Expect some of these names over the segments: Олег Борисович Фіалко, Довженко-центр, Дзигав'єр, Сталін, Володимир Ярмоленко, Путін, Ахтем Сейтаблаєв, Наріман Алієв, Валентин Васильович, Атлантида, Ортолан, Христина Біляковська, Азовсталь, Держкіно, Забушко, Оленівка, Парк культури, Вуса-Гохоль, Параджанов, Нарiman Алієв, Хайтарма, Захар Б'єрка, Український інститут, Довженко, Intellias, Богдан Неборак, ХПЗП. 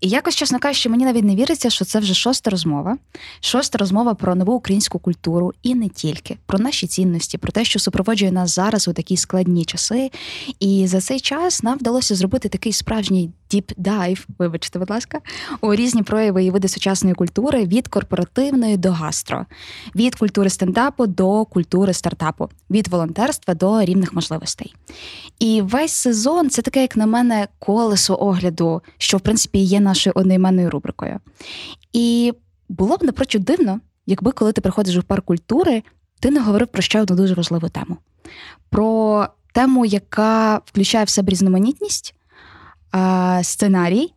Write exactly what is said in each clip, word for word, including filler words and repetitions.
І якось, чесно кажучи, мені навіть не віриться, що це вже шоста розмова. Шоста розмова про нову українську культуру і не тільки. Про наші цінності, про те, що супроводжує нас зараз у такі складні часи. І за цей час нам вдалося зробити такий справжній діп-дайв, вибачте, будь ласка, у різні прояви і види сучасної культури від корпоративної до гастро, від культури стендапу до культури стартапу, від волонтерства до рівних можливостей. І весь сезон – це таке, як на мене, колесо огляду, що, в принципі, є нашою одноіменною рубрикою. І було б напрочуд дивно, якби коли ти приходиш у парк культури, ти не говорив про ще одну дуже важливу тему. Про тему, яка включає в себе різноманітність, сценарій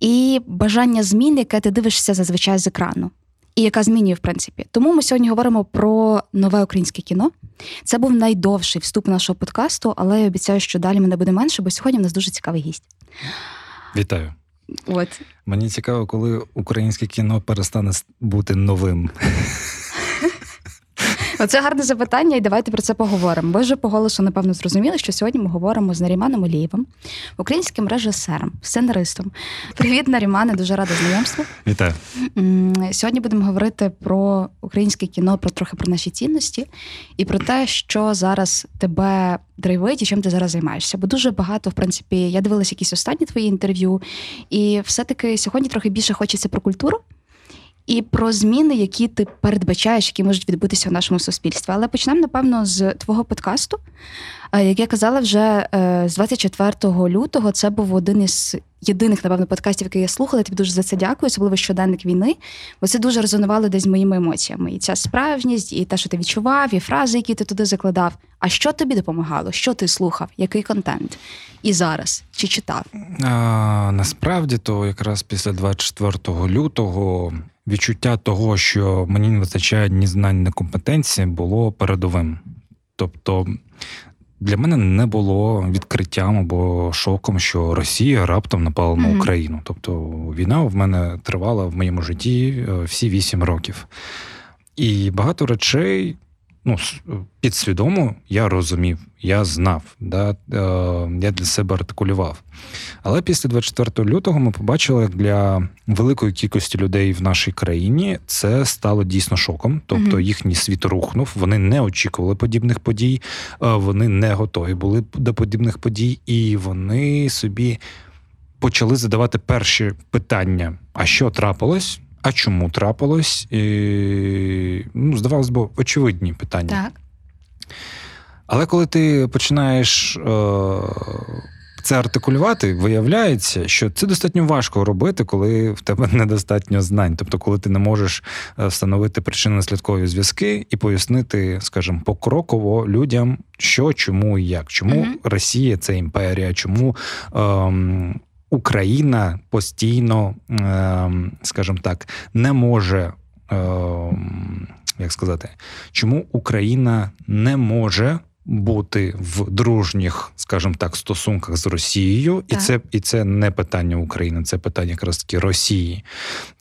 і бажання змін, яке ти дивишся зазвичай з екрану. І яка змінює, в принципі. Тому ми сьогодні говоримо про нове українське кіно. Це був найдовший вступ нашого подкасту, але я обіцяю, що далі мене буде менше, бо сьогодні в нас дуже цікавий гість. Вітаю. От. Мені цікаво, коли українське кіно перестане бути новим. Оце гарне запитання, і давайте про це поговоримо. Ви вже по голосу, напевно, зрозуміли, що сьогодні ми говоримо з Наріманом Алієвим, українським режисером, сценаристом. Привіт, Нарімане, дуже рада знайомству. Вітаю. Сьогодні будемо говорити про українське кіно, про трохи про наші цінності і про те, що зараз тебе драйвить і чим ти зараз займаєшся. Бо дуже багато, в принципі, я дивилася якісь останні твої інтерв'ю, і все-таки сьогодні трохи більше хочеться про культуру. І про зміни, які ти передбачаєш, які можуть відбутися в нашому суспільстві. Але почнемо, напевно, з твого подкасту. Як я казала, вже з двадцять четвертого лютого це був один із єдиних, напевно, подкастів, який я слухала. Я тобі дуже за це дякую, особливо «Щоденник війни», бо це дуже резонувало десь з моїми емоціями. І ця справжність, і те, що ти відчував, і фрази, які ти туди закладав. А що тобі допомагало? Що ти слухав? Який контент? І зараз? Чи читав? А, насправді, то якраз після двадцять четвертого лютого відчуття того, що мені не вистачає ні знань, ні компетенції, було передовим. Тобто для мене не було відкриттям або шоком, що Росія раптом напала mm-hmm. на Україну. Тобто війна в мене тривала в моєму житті всі вісім років. І багато речей, ну, підсвідомо я розумів, я знав, да, я для себе артикулював. Але після двадцять четвертого лютого ми побачили, як для великої кількості людей в нашій країні це стало дійсно шоком. Тобто їхній світ рухнув, вони не очікували подібних подій, вони не готові були до подібних подій, і вони собі почали задавати перші питання. А що трапилось? А чому трапилось? І, ну, здавалось би, очевидні питання. Так. Але коли ти починаєш е- це артикулювати, виявляється, що це достатньо важко робити, коли в тебе недостатньо знань. Тобто, коли ти не можеш встановити причинно-наслідкові зв'язки і пояснити, скажімо, покроково людям, що, чому і як. Чому угу. Росія – це імперія, чому... Е- Україна постійно, скажімо так, не може, як сказати, чому Україна не може бути в дружніх, скажімо так, стосунках з Росією, так. І це і це не питання України, це питання якраз таки Росії.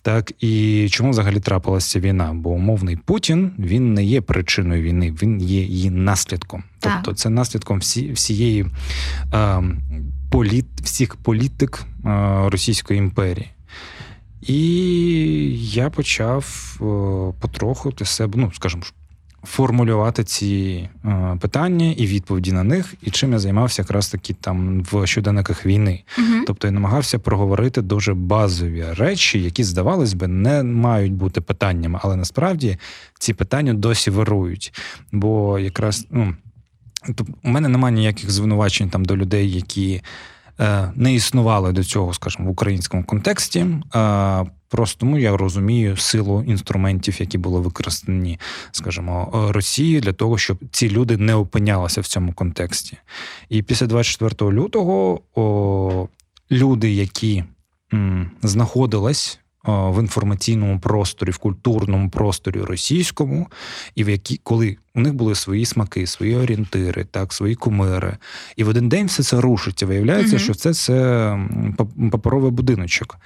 Так, і чому взагалі трапилася війна? Бо умовний Путін, він не є причиною війни, він є її наслідком. Так. Тобто це наслідком всі, всієї е, політ, всіх політик е, Російської імперії. І я почав е, потроху для себе, ну, скажімо, формулювати ці е, питання і відповіді на них, і чим я займався якраз таки там в щоденниках війни. Uh-huh. Тобто я намагався проговорити дуже базові речі, які, здавалось би, не мають бути питаннями, але насправді ці питання досі вирують. Бо якраз, ну, тобто, у мене немає ніяких звинувачень там до людей, які е, не існували до цього, скажімо, в українському контексті, е, просто тому я розумію силу інструментів, які були використані, скажімо, Росією для того, щоб ці люди не опинялися в цьому контексті. І після двадцять четвертого лютого о, люди, які м, знаходились в інформаційному просторі, в культурному просторі російському, і в які, коли у них були свої смаки, свої орієнтири, так, свої кумири. І в один день все це рушиться. Виявляється, mm-hmm. що це, це паперовий будиночок.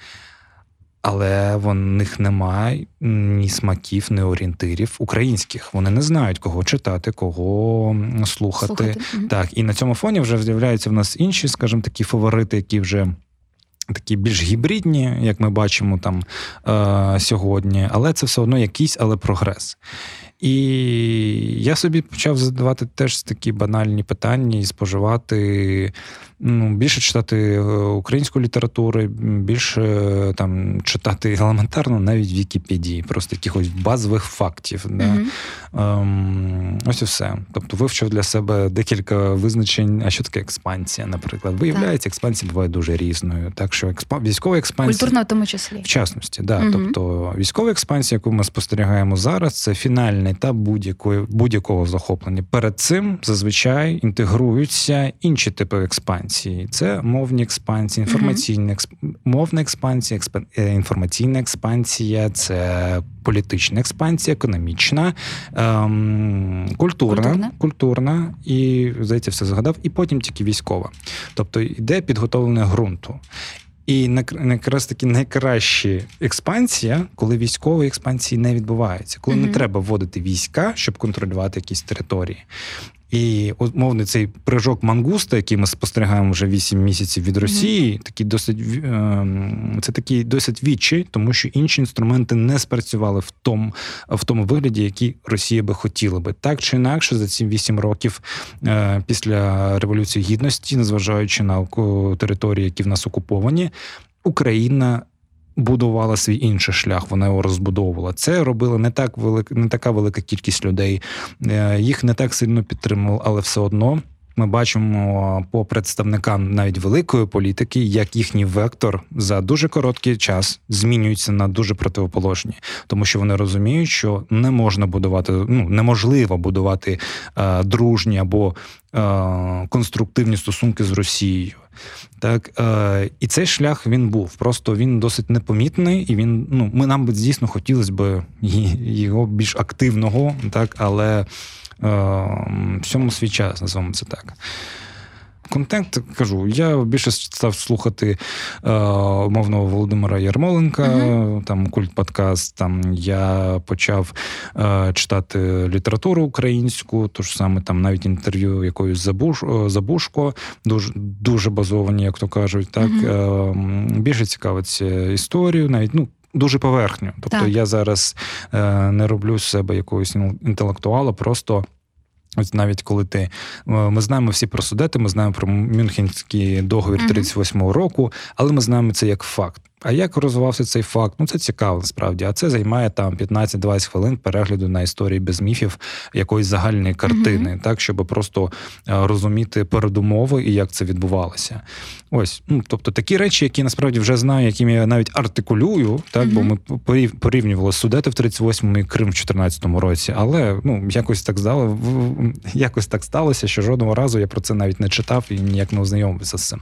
Але в них немає ні смаків, ні орієнтирів українських. Вони не знають, кого читати, кого слухати. слухати. Так, і на цьому фоні вже з'являються в нас інші, скажімо, такі фаворити, які вже такі більш гібридні, як ми бачимо там е- сьогодні. Але це все одно якийсь, але прогрес. І я собі почав задавати теж такі банальні питання і споживати, ну, більше читати українську літературу, більше там читати елементарно навіть Вікіпедії, просто якихось базових фактів. Да? Mm-hmm. Ем, ось і все. Тобто вивчив для себе декілька визначень, а що таке експансія, наприклад. Виявляється, експансія буває дуже різною. Так що експа... військова експансія... Культурна в тому числі. В частності, да. Mm-hmm. Тобто військова експансія, яку ми спостерігаємо зараз, це фінальний етап будь-якої, будь-якого захоплення. Перед цим зазвичай інтегруються інші типи експансії. Це мовні експансії, інформаційні експансії, мовна експансія, експ... інформаційна експансія, це політична експансія, економічна, ем... культурна, культурна, культурна і, здається, все згадав, і потім тільки військова. Тобто йде підготовлення ґрунту. І якраз таки найкраща експансія, коли військової експансії не відбувається, коли mm-hmm. не треба вводити війська, щоб контролювати якісь території. І умовний цей прижок мангуста, який ми спостерігаємо вже вісім місяців від Росії, mm-hmm. такий досить, це такий досить відчай, тому що інші інструменти не спрацювали в тому, в тому вигляді, який Росія би хотіла би. Так чи інакше, за ці вісім років після Революції Гідності, незважаючи на території, які в нас окуповані, Україна будувала свій інший шлях, вона його розбудовувала. Це робила не так велика, не така велика кількість людей, їх не так сильно підтримували, але все одно ми бачимо по представникам навіть великої політики, як їхній вектор за дуже короткий час змінюється на дуже противоположні. Тому що вони розуміють, що не можна будувати, ну, неможливо будувати е, дружні або е, конструктивні стосунки з Росією. Так, е, і цей шлях він був. Просто він досить непомітний, і він, ну, ми нам би дійсно хотілося б його більш активного, так, але всьому свій час, називаємо це так. Контент, кажу, я більше став слухати е, мовного Володимира Ярмоленка, uh-huh. там культ-подкаст, там я почав е, читати літературу українську, тож саме там навіть інтерв'ю якоюсь Забуш, Забушко, дуже, дуже базовані, як то кажуть, так, uh-huh. е, більше цікавиться історію, навіть, ну, дуже поверхню. Тобто так. я зараз е, не роблю з себе якогось інтелектуала, просто ось навіть коли ти... Е, ми знаємо всі про Судети, ми знаємо про Мюнхенський договір тридцять восьмого року, але ми знаємо це як факт. А як розвивався цей факт? Ну, це цікаво, насправді. А це займає там п'ятнадцять-двадцять хвилин перегляду на історії без міфів якоїсь загальної картини, mm-hmm. так, щоб просто розуміти передумови і як це відбувалося. Ось, ну, тобто такі речі, які насправді вже знаю, якими я навіть артикулюю, так, mm-hmm. бо ми порівнювали Судети в тридцять восьмому і Крим в чотирнадцятому році, але, ну, якось так здало, якось так сталося, що жодного разу я про це навіть не читав і ніяк не ознайомився з цим.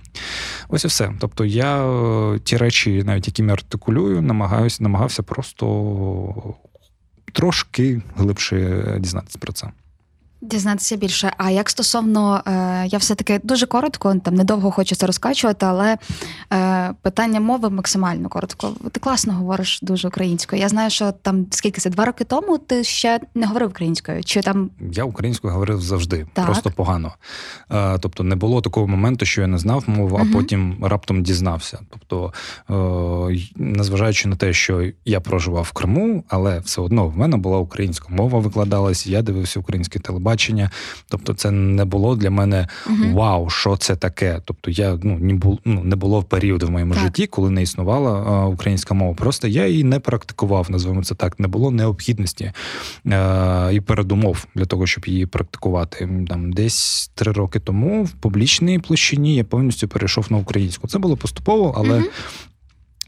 Ось і все. Тобто я ті речі, навіть якими артикулюю, намагаюся, намагався просто трошки глибше дізнатися про це. Дізнатися більше. А як стосовно, я все-таки дуже коротко, там недовго хочу це розкачувати, але питання мови максимально коротко. Ти класно говориш дуже українською. Я знаю, що там, скільки це, два роки тому ти ще не говорив українською? Чи там... Я українською говорив завжди, так. просто погано. Тобто не було такого моменту, що я не знав мову, а угу. потім раптом дізнався. Тобто, незважаючи на те, що я проживав в Криму, але все одно в мене була українська мова, викладалась, я дивився українське телебачення. Бачення, тобто це не було для мене uh-huh. вау, що це таке. Тобто я, ну, не було, ну, не було періоду в моєму так. житті, коли не існувала а, українська мова. Просто я її не практикував, називаємо це так. Не було необхідності а, і передумов для того, щоб її практикувати. Там десь три роки тому в публічній площині я повністю перейшов на українську. Це було поступово, але uh-huh.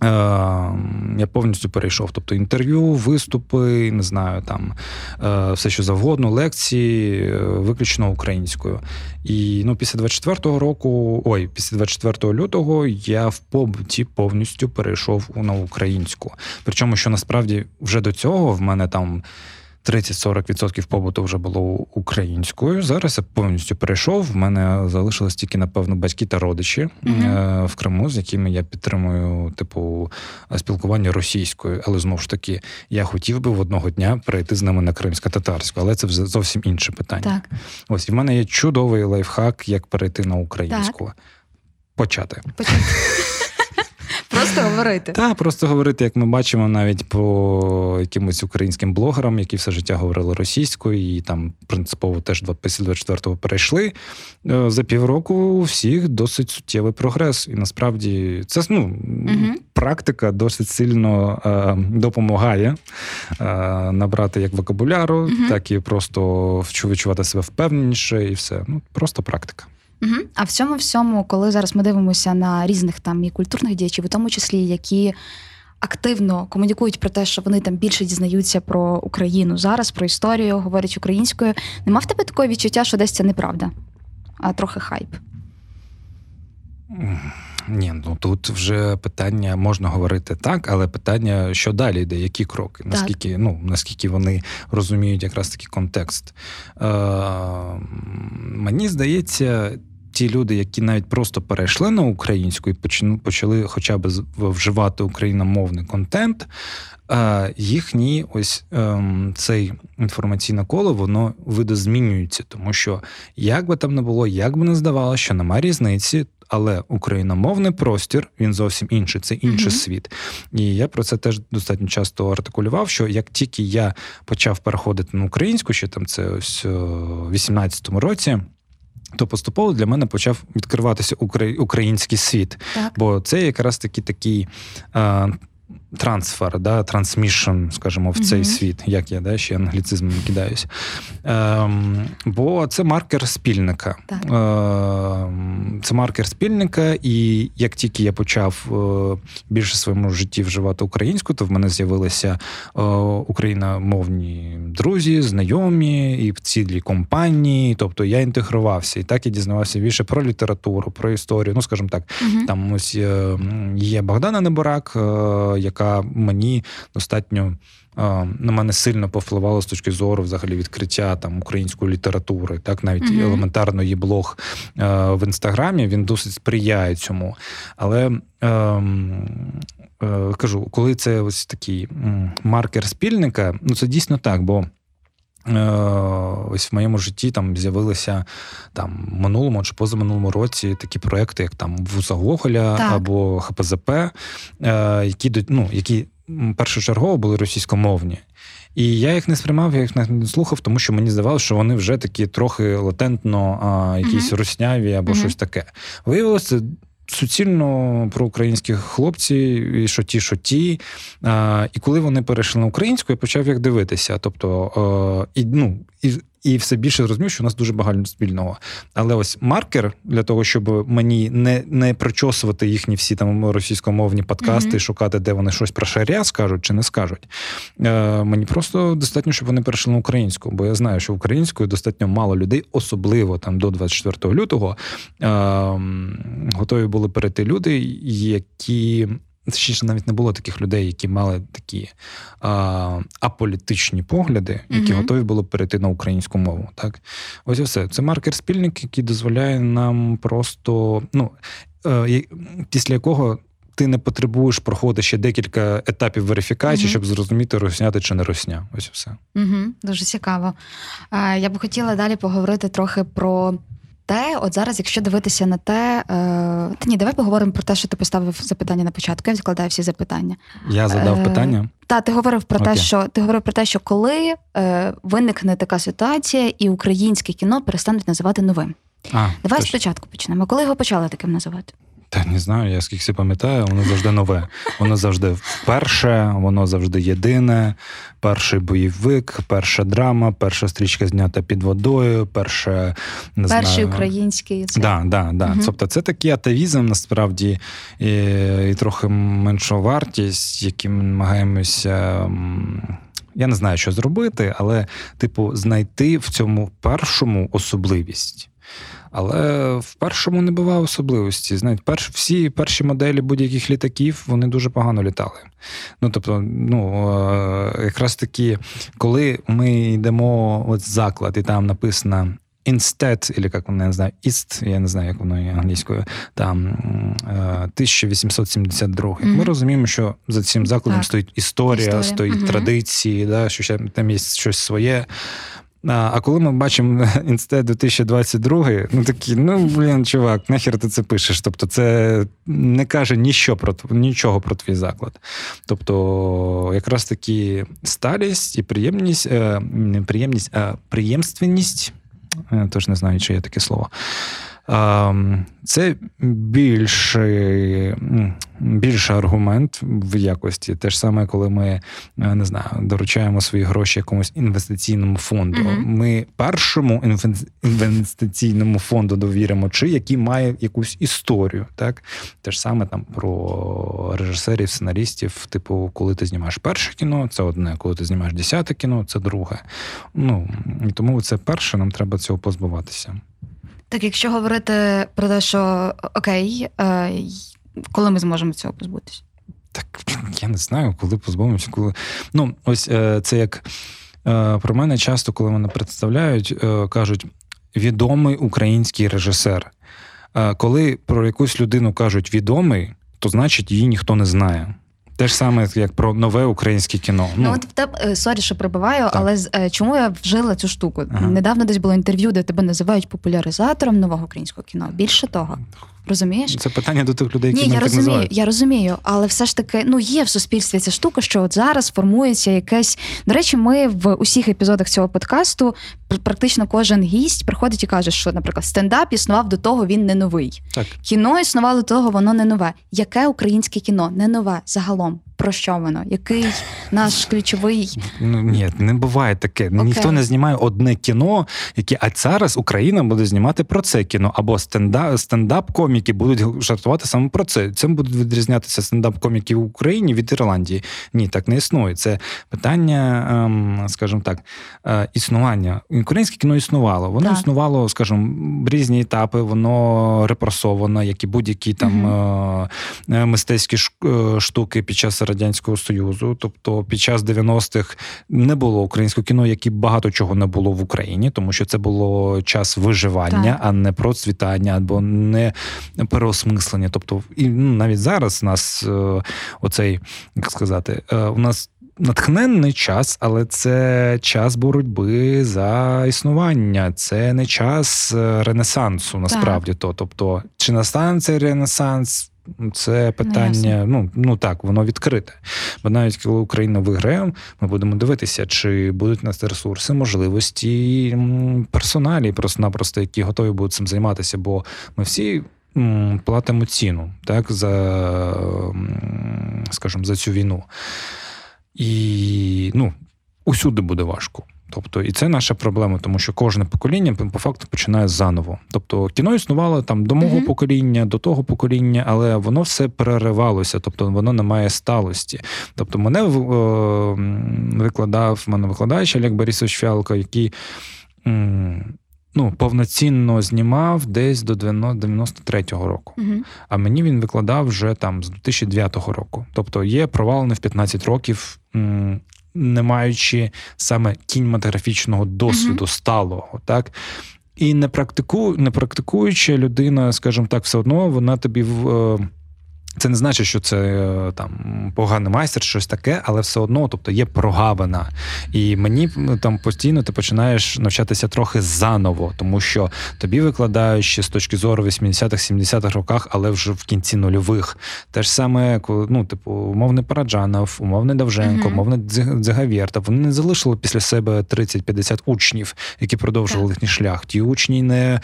я повністю перейшов. Тобто інтерв'ю, виступи, не знаю, там все, що завгодно, лекції, виключно українською. І ну, після двадцять четвертого року, ой, після двадцять четвертого лютого я в побуті повністю перейшов на українську. Причому, що насправді вже до цього в мене там тридцять-сорок відсотків побуту вже було українською. Зараз я повністю перейшов. В мене залишилось тільки, напевно, батьки та родичі mm-hmm. в Криму, з якими я підтримую, типу, спілкування російською. Але, знову ж таки, я хотів би в одного дня перейти з ними на кримсько-татарську. Але це зовсім інше питання. Так. Ось, і в мене є чудовий лайфхак, як перейти на українську. Так. Почати. Почати. Просто говорити. Так, просто говорити, як ми бачимо навіть по якимось українським блогерам, які все життя говорили російською, і там принципово теж після двадцять четвертого перейшли. За півроку у всіх досить суттєвий прогрес. І насправді це, ну, угу. практика досить сильно е, допомагає е, набрати як вокабуляру, угу. так і просто відчувати себе впевненіше і все. Ну, просто практика. Угу. А в цьому всьому, коли зараз ми дивимося на різних там і культурних діячів, у тому числі, які активно комунікують про те, що вони там більше дізнаються про Україну зараз, про історію, говорять українською, нема в тебе такого відчуття, що десь це неправда, а трохи хайп? Ні, ну тут вже питання, можна говорити так, але питання, що далі йде, які кроки, так. наскільки, ну, наскільки вони розуміють якраз такий контекст. Е, мені здається, ті люди, які навіть просто перейшли на українську і почали хоча б вживати україномовний контент, е, їхній ось е, цей інформаційне коло, воно видозмінюється, тому що як би там не було, як би не здавалося, що нема різниці, але україномовний простір, він зовсім інший, це інший mm-hmm. світ. І я про це теж достатньо часто артикулював, що як тільки я почав переходити на українську, ще там це ось в вісімнадцятому році, то поступово для мене почав відкриватися український світ. Так. Бо це якраз такі такі... трансфер, да, трансмішн, скажімо, в mm-hmm. цей світ, як я, да, ще англіцизмом кидаюсь. Ем, бо це маркер спільника. Ем, це маркер спільника, і як тільки я почав е, більше в своєму житті вживати українську, то в мене з'явилися е, україномовні друзі, знайомі, і в цілій компанії, тобто я інтегрувався, і так я дізнавався більше про літературу, про історію, ну, скажімо так, mm-hmm. там ось е, є Богдана Неборак, е, яка мені достатньо, на мене сильно повпливала з точки зору взагалі відкриття там української літератури, так, навіть mm-hmm. елементарно її блог в Інстаграмі, він досить сприяє цьому. Але ем, е, кажу, коли це ось такий маркер спільника, ну це дійсно так, бо ось в моєму житті там з'явилися там минулому чи позаминулому році такі проекти, як там Вуса-Гохоля або ХПЗП, які, ну, які першочергово були російськомовні. І я їх не сприймав, я їх не слухав, тому що мені здавалося, що вони вже такі трохи латентно а, якісь mm-hmm. русняві або mm-hmm. щось таке. Виявилося, суцільно про українських хлопців, і що ті, що ті. А, і коли вони перейшли на українську, я почав їх дивитися. Тобто, а, і, ну, і, і все більше розумів, що у нас дуже багато спільного. Але ось маркер для того, щоб мені не, не причосувати їхні всі там російськомовні подкасти, mm-hmm. шукати, де вони щось про шаря скажуть чи не скажуть. А, мені просто достатньо, щоб вони перейшли на українську. Бо я знаю, що українською достатньо мало людей, особливо там до двадцять четвертого лютого, а, готові були перейти люди, які... Ще навіть не було таких людей, які мали такі а, аполітичні погляди, які mm-hmm. готові були перейти на українську мову. Так? Ось і все. Це маркер-спільник, який дозволяє нам просто... Ну, е, після якого ти не потребуєш проходити ще декілька етапів верифікації, mm-hmm. щоб зрозуміти, росняти чи не росня. Ось і все. Mm-hmm. Дуже цікаво. Е, я б хотіла далі поговорити трохи про... Те, от зараз, якщо дивитися на те, е... та ні, давай поговоримо про те, що ти поставив запитання на початку. Я відкладаю всі запитання. Я задав е... питання. Та ти говорив про Окей. те, що ти говорив про те, що коли е... виникне така ситуація, і українське кіно перестануть називати новим. А, давай точно. Спочатку почнемо. Коли його почали таким називати? Та не знаю, я скільки пам'ятаю, воно завжди нове. Воно завжди перше, воно завжди єдине. Перший бойовик, перша драма, перша стрічка знята під водою, перше, не знаю... Перший український. Так, да, да, да. Угу. Тобто це такий атавізм, насправді, і, і трохи меншу вартість, яким ми намагаємося... Я не знаю, що зробити, але, типу, знайти в цьому першому особливість. Але в першому не буває особливості. Знаєте, перш, всі перші моделі будь-яких літаків, вони дуже погано літали. Ну, тобто, ну, якраз таки, коли ми йдемо от заклад, і там написано «Instead», або, як воно, я не знаю, «East», я не знаю, як воно є англійською, там, тисяча вісімсот сімдесят два. Mm-hmm. Ми розуміємо, що за цим закладом так. стоїть історія, історія. стоїть mm-hmm. традиції, да, що ще, там є щось своє. А коли ми бачимо «Інстед» дві тисячі двадцять другий, ну такі, ну, блін, чувак, нахер ти це пишеш? Тобто це не каже ніщо про, нічого про твій заклад. Тобто якраз таки сталість і приємність, приємність, приємственність, тож не знаю, чи є таке слово, це більший, більший аргумент в якості. Те ж саме, коли ми, не знаю, доручаємо свої гроші якомусь інвестиційному фонду. Mm-hmm. Ми першому інвестиційному фонду довіримо, чи який має якусь історію. Так? Те ж саме там про режисерів, сценаристів. Типу, коли ти знімаєш перше кіно, це одне. Коли ти знімаєш десяте кіно, це друге. Ну, і тому це перше, нам треба цього позбуватися. Так, якщо говорити про те, що окей, е, коли ми зможемо цього позбутися? Так, я не знаю, коли позбавимося, коли... Ну, ось е, це як е, про мене часто, коли мене представляють, е, кажуть «відомий український режисер». Е, коли про якусь людину кажуть «відомий», то значить її ніхто не знає. Те ж саме, як про нове українське кіно. Ну, ну от в тебе, сорі, що прибиваю, так. але е, чому я вжила цю штуку? Ага. Недавно десь було інтерв'ю, де тебе називають популяризатором нового українського кіно. Більше того, розумієш? Це питання до тих людей, які Ні, я розумію, називають. Я розумію, але все ж таки, ну, є в суспільстві ця штука, що от зараз формується якесь... До речі, ми в усіх епізодах цього подкасту практично кожен гість приходить і каже, що, наприклад, стендап існував до того, він не новий. Так. Кіно існувало до того, воно не нове. Яке українське кіно? Не нове. Загалом. Про що воно? Який наш ключовий... Ну, ні, не буває таке. Okay. Ніхто не знімає одне кіно, яке, а зараз Україна буде знімати про це кіно. Або стендап, стендап-коміки будуть жартувати саме про це. Цим будуть відрізнятися стендап-коміки в Україні від Ірландії. Ні, так не існує. Це питання, скажімо так, існування. Українське кіно існувало. Воно так. існувало, скажімо, різні етапи. Воно репресовано, як і будь-які там mm-hmm. мистецькі штуки під час Радянського Союзу, тобто під час дев'яностих не було українського кіно, як і багато чого не було в Україні, тому що це було час виживання, так. а не процвітання, або не переосмислення. Тобто, і ну, навіть зараз у нас оцей, як сказати, у нас натхненний час, але це час боротьби за існування. Це не час ренесансу, насправді. То. Тобто, чи настане цей ренесанс? Це питання, ну, ну так, воно відкрите. Бо навіть коли Україна виграє, ми будемо дивитися, чи будуть у нас ресурси, можливості, персоналі, просто-напросто, які готові будуть цим займатися, бо ми всі платимо ціну, так, за, скажімо, за цю війну. І, ну, усюди буде важко. Тобто, і це наша проблема, тому що кожне покоління, по факту, починає заново. Тобто, кіно існувало там до мого uh-huh. покоління, до того покоління, але воно все переривалося, тобто, воно не має сталості. Тобто, мене о, викладав, мене викладач Олег Борисович Фіалко, який м, ну, повноцінно знімав десь до дев'яносто третього року. Uh-huh. А мені він викладав вже там з дві тисячі дев'ятого року. Тобто, є провалений в п'ятнадцять років м, не маючи саме кінематографічного досвіду mm-hmm. сталого, так? І не практику, не практикуючи людина, скажімо так, все одно вона тобі в, Це не значить, що це там поганий майстер, щось таке, але все одно, тобто, є прогавина. І мені там постійно ти починаєш навчатися трохи заново, тому що тобі викладають ще з точки зору вісімдесятих-сімдесятих роках, але вже в кінці нульових. Те ж саме, ну, типу, умовний Параджанов, умовний Довженко, mm-hmm. умовний Дзигав'єр. Та вони не залишили після себе тридцять-п'ятдесят учнів, які продовжували їхній шлях. Ті учні не,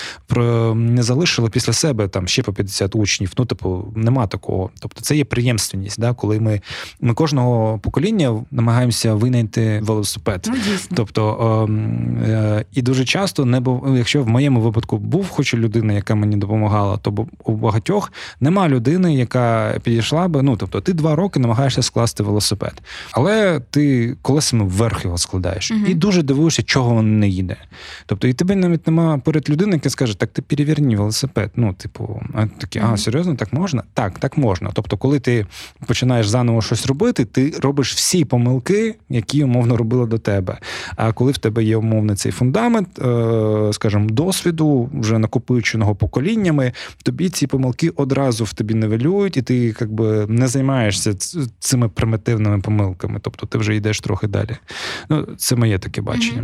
не залишили після себе там ще по п'ятдесят учнів. Ну, типу, нема такого. Тобто це є преємственність, да? Коли ми, ми кожного покоління намагаємося винайти велосипед. Ну, тобто, е, е, і дуже часто, не бо, якщо в моєму випадку був хоч людина, яка мені допомагала, то у багатьох нема людини, яка підійшла би, ну, тобто ти два роки намагаєшся скласти велосипед, але ти колесами вверх його складаєш. Угу. І дуже дивуєшся, чого він не їде. Тобто, і тебе навіть нема перед людиною, яка скаже, так ти переверні велосипед. Ну, типу, а такі, угу. а, серйозно, так можна? Так, так можна. Можна. Тобто, коли ти починаєш заново щось робити, ти робиш всі помилки, які, умовно, робили до тебе. А коли в тебе є, умовно, цей фундамент, скажімо, досвіду, вже накопиченого поколіннями, тобі ці помилки одразу в тобі нівелюють, і ти, якби, не займаєшся цими примітивними помилками. Тобто, ти вже йдеш трохи далі. Ну, це моє таке бачення.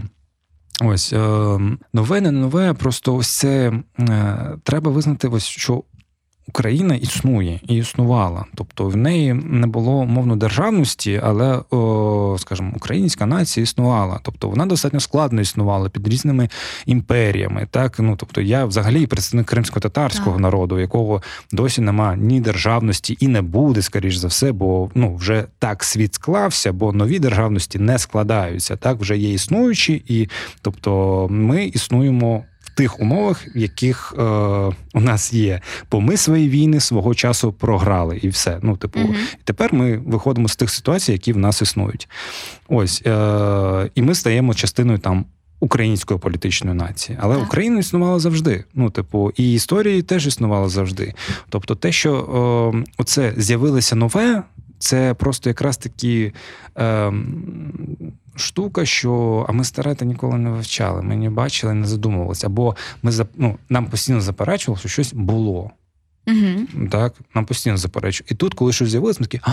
Mm-hmm. Ось. Нове, не нове, просто ось це треба визнати, ось що Україна існує і існувала. Тобто в неї не було, мовно, державності, але, о, скажімо, українська нація існувала. Тобто вона достатньо складно існувала під різними імперіями. Так? Ну, тобто я взагалі представник кримсько-татарського так. народу, якого досі нема ні державності і не буде, скоріш за все, бо ну, вже так світ склався, бо нові державності не складаються. Так? Вже є існуючі, і тобто ми існуємо тих умовах, яких е, у нас є. Бо ми свої війни свого часу програли, і все. Ну, типу, угу. тепер ми виходимо з тих ситуацій, які в нас існують. Ось. Е, і ми стаємо частиною там української політичної нації. Але так. Україна існувала завжди. Ну, типу, і історії теж існувала завжди. Тобто те, що е, оце з'явилося нове, це просто якраз такі е, штука, що а ми старе-то ніколи не вивчали, ми не бачили, не задумувалися. Або ми, ну, нам постійно заперечували, що щось було. Угу. Так? Нам постійно заперечували. І тут, коли щось з'явилося, ми такі...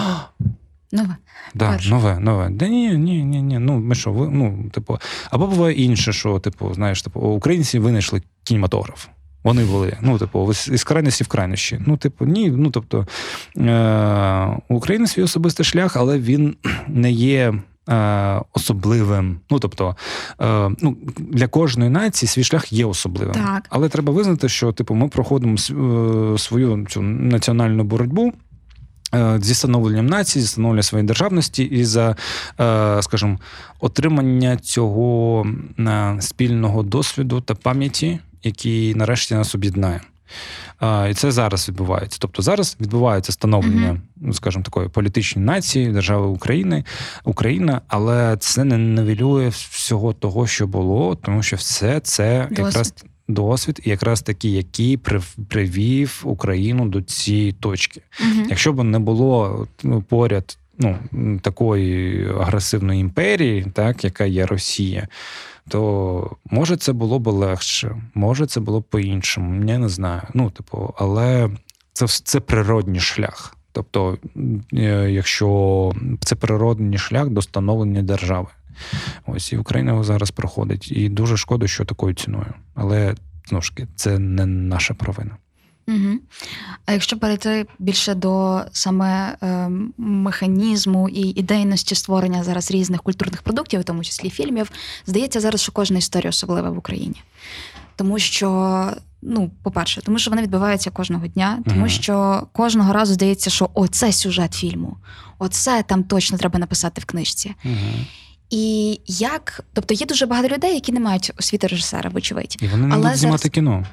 Нове. Да, нове, нове. Да ні, ні, ні, ні. Ну, ми що, ви, ну, типу... Або буває інше, що, типу, знаєш, типу, українці винайшли кінематограф. Вони були, ну, типу, із крайності в крайнощі. Ну, типу, ні, ну, тобто, е- України свій особистий шлях, але він не є е- особливим. Ну, тобто, е- ну, для кожної нації свій шлях є особливим. Так. Але треба визнати, що, типу, ми проходимо с- е- свою цю національну боротьбу е- зі становленням нації, зі становленням своєї державності і за, е- скажімо, отримання цього е- спільного досвіду та пам'яті, який нарешті нас об'єднає. А, і це зараз відбувається. Тобто зараз відбувається становлення, mm-hmm. скажімо, такої політичної нації, держави України, Україна, але це не нівелює всього того, що було, тому що все це досвід. якраз досвід, і якраз такий, який привів Україну до цієї точки. Mm-hmm. Якщо б не було поряд ну, такої агресивної імперії, так, яка є Росія, то, може, це було б легше, може, це було б по-іншому, я не знаю. Ну, типу, але це, це природній шлях. Тобто, якщо це природній шлях до становлення держави. Ось, і Україна його зараз проходить. І дуже шкода, що такою ціною. Але, знову ж таки, це не наша провина. Угу. А якщо перейти більше до саме е, механізму і ідейності створення зараз різних культурних продуктів, в тому числі фільмів, здається зараз, що кожна історія особлива в Україні. Тому що, ну, по-перше, тому що вона відбувається кожного дня, тому угу. що кожного разу здається, що оце сюжет фільму, оце там точно треба написати в книжці. Угу. І як, тобто є дуже багато людей, які не мають освіти режисера, вочевидь. І вони не Але будуть знімати зараз... кіно.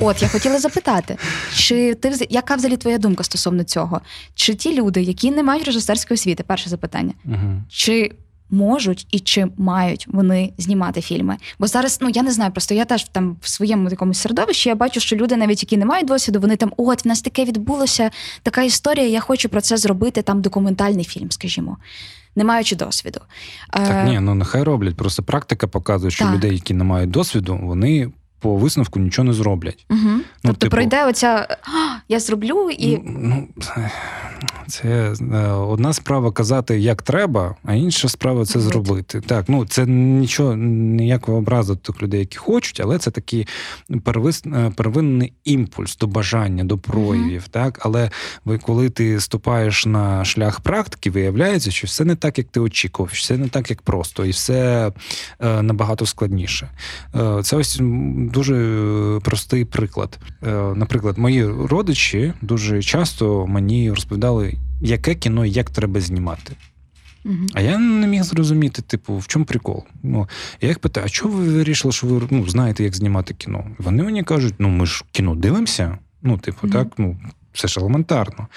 От, я хотіла запитати, чи ти, яка взагалі твоя думка стосовно цього? Чи ті люди, які не мають режисерської освіти, перше запитання, угу. чи можуть і чи мають вони знімати фільми? Бо зараз, ну, я не знаю, просто я теж там в своєму такому середовищі, я бачу, що люди, навіть які не мають досвіду, вони там, от, в нас таке відбулося, така історія, я хочу про це зробити, там, документальний фільм, скажімо. Не маючи досвіду. Так, ні, ну, нехай роблять. Просто практика показує, що так. людей, які не мають досвіду, вони... по висновку нічого не зроблять. Угу. Ну, тобто типу... пройде оця, я зроблю і... Ну, це одна справа казати, як треба, а інша справа це зробити. Так, ну це нічого, ніякого образу тих людей, які хочуть, але це такий первис, первинний імпульс до бажання, до проявів. Mm-hmm. Так? Але коли ти ступаєш на шлях практики, виявляється, що все не так, як ти очікував, що все не так, як просто, і все набагато складніше. Це ось дуже простий приклад. Наприклад, мої родичі дуже часто мені розповідали, яке кіно і як треба знімати. Угу. А я не міг зрозуміти, типу, в чому прикол. Ну, я їх питаю, а чого ви вирішили, що ви ну, знаєте, як знімати кіно? Вони мені кажуть, ну, ми ж кіно дивимося. Ну, типу, угу. так, ну, все ж елементарно.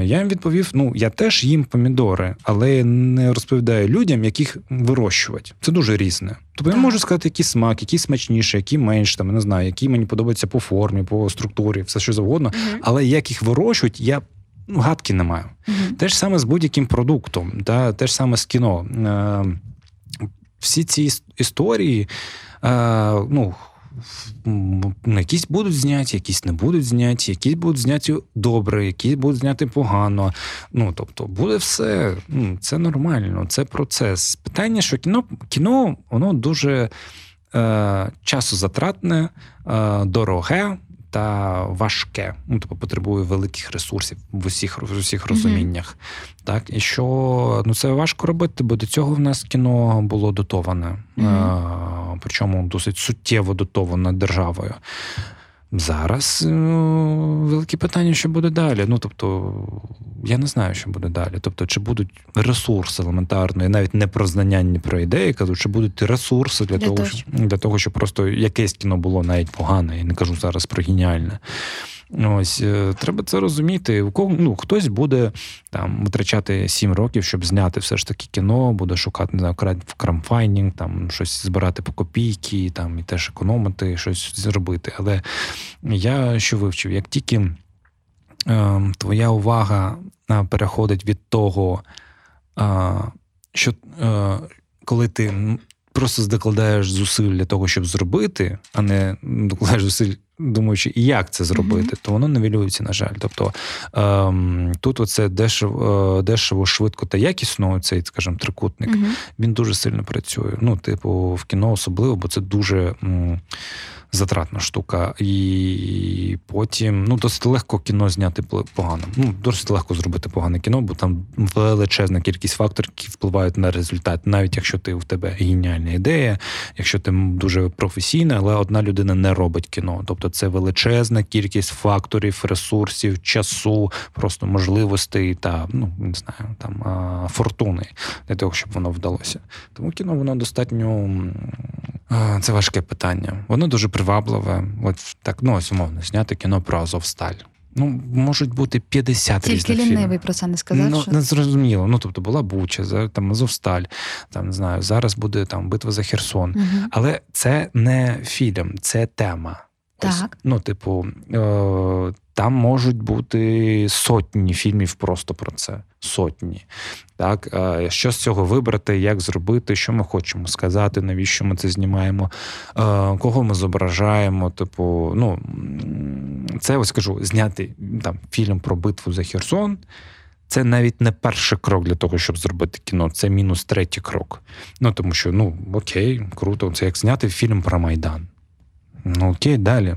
Я їм відповів, ну, я теж їм помідори, але не розповідаю людям, яких вирощувати. Це дуже різне. Тобто я можу сказати, який смак, який смачніший, який менш, там, не знаю, який мені подобається по формі, по структурі, все що завгодно. Mm-hmm. Але як їх вирощують, я ну, гадки не маю. Mm-hmm. Те ж саме з будь-яким продуктом, та, те ж саме з кіно. Всі ці історії, ну, якісь будуть зняті, якісь не будуть зняті, якісь будуть зняті добре, якісь будуть зняти погано. Ну, тобто, буде все, це нормально, це процес. Питання, що кіно, кіно воно дуже е, часозатратне, е, дороге та важке. Ну, тобто, потребує великих ресурсів в усіх, в усіх розуміннях. Mm-hmm. Так, і що, ну, це важко робити, бо до цього в нас кіно було дотоване. Mm-hmm. Причому досить суттєво дотована державою. Зараз ну, велике питання, що буде далі. Ну, тобто, я не знаю, що буде далі. Тобто, чи будуть ресурси елементарно, я навіть не про знання, не про ідеї кажу, чи будуть ресурси для, для, того, щоб, для того, щоб просто якесь кіно було навіть погане, я не кажу зараз про геніальне. Ось, треба це розуміти. У кого, ну, хтось буде там витрачати сім років, щоб зняти все ж таки кіно, буде шукати, не знаю, краудфандинг, там щось збирати по копійки, там і теж економити, щось зробити. Але я що вивчив, як тільки е, твоя увага переходить від того, е, що е, коли ти просто докладаєш зусиль для того, щоб зробити, а не докладаєш зусиль, думаючи, як це зробити, mm-hmm. то воно нівелюється, на жаль. Тобто ем, тут оце дешево, дешево, швидко та якісно, цей, скажімо, трикутник, mm-hmm. він дуже сильно працює. Ну, типу, в кіно особливо, бо це дуже м, затратна штука. І потім, ну, досить легко кіно зняти погано. Ну, досить легко зробити погане кіно, бо там величезна кількість факторів, які впливають на результат. Навіть якщо ти в тебе геніальна ідея, якщо ти дуже професійна, але одна людина не робить кіно. Тобто, це величезна кількість факторів, ресурсів, часу, просто можливостей та, ну, не знаю, там, а, фортуни для того, щоб воно вдалося. Тому кіно, воно достатньо... А, це важке питання. Воно дуже привабливе. От так, ну, ось, умовно, зняти кіно про Азовсталь. Ну, можуть бути п'ятдесят різних фільмів. Тільки лінивий про це не сказав, ну, що? Ну, незрозуміло. Ну, тобто, була Буча, там, Азовсталь, там, не знаю, зараз буде, там, битва за Херсон. Угу. Але це не фільм, це тема. Так. Ну, типу, там можуть бути сотні фільмів просто про це. Сотні. Так? Що з цього вибрати, як зробити, що ми хочемо сказати, навіщо ми це знімаємо, кого ми зображаємо. Типу, ну, це, ось кажу, зняти там, фільм про битву за Херсон. Це навіть не перший крок для того, щоб зробити кіно. Це мінус третій крок. Ну, тому що, ну, окей, круто. Це як зняти фільм про Майдан. Ну, окей, далі.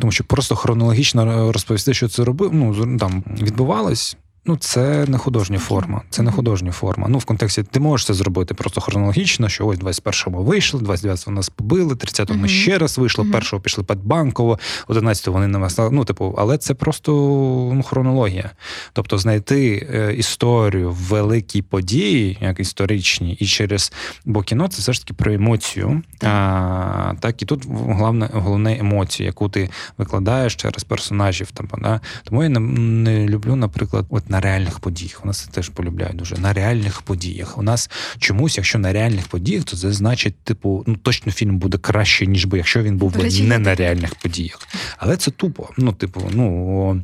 Тому що просто хронологічно розповісти, що це робив, ну, там, відбувалось, ну, це не художня форма. Це не художня форма. Ну, в контексті, ти можеш це зробити просто хронологічно, що ось двадцять першого вийшли, двадцять дев'ятого нас побили, тридцятого ми ще раз вийшли, першого пішли під Банково, одинадцятого вони не вийшли. Ну, типу, але це просто ну, хронологія. Тобто, знайти е, історію, великі події, як історичні, і через... Бо кіно – це все ж таки про емоцію. А, так, і тут головне, головне емоція, яку ти викладаєш через персонажів. Там, да? Тому я не, не люблю, наприклад, от на реальних подіях. У нас теж полюбляють дуже. На реальних подіях. У нас чомусь, якщо на реальних подіях, то це значить, типу, ну, точно фільм буде краще, ніж би, якщо він був би не на реальних подіях. Але це тупо. Ну, типу, ну...